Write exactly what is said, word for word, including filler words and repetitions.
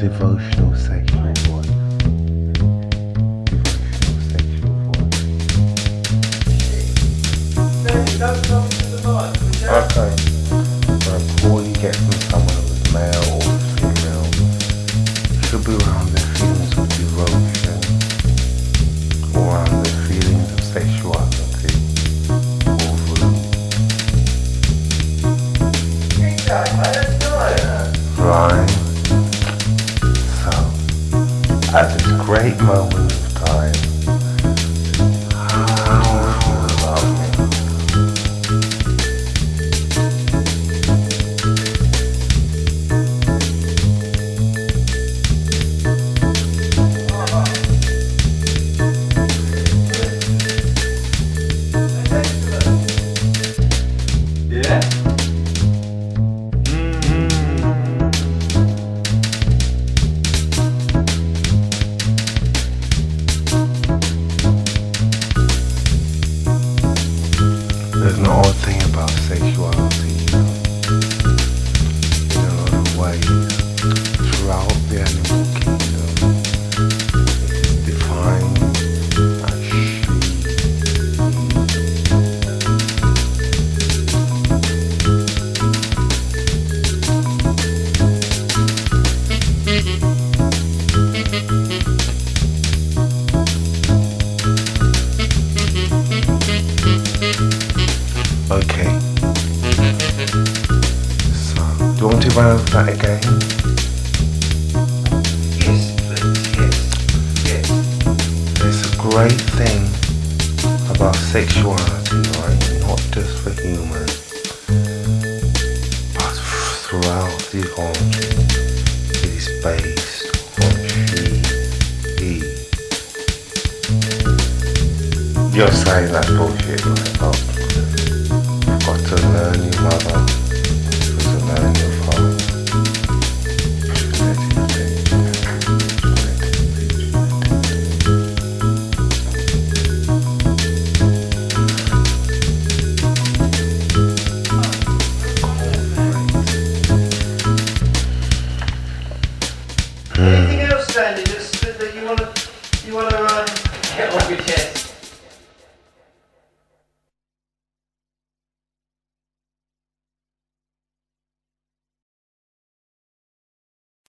devotional sexual voice. Devotional sexual voice. Okay. The rapport you get from someone who's male or female should be around their feelings of devotion, or around their feelings of sexuality, or food. Exactly. Right, so at this great moment of time, how do you feel about me? There's an odd thing about sexuality, you know, in a lot of ways, throughout the animal kingdom, it is defined as she. Okay, so do you want to run over that again? Yes, please, yes, yes. It's a great thing about sexuality, right? Not just for humans, but throughout the origin, it is based on she, he. You're saying that's bullshit, right? Oh. You've got to learn your mother, you've got to learn your father. Anything else, Danny, just that you want to, you want to um, get off your chest?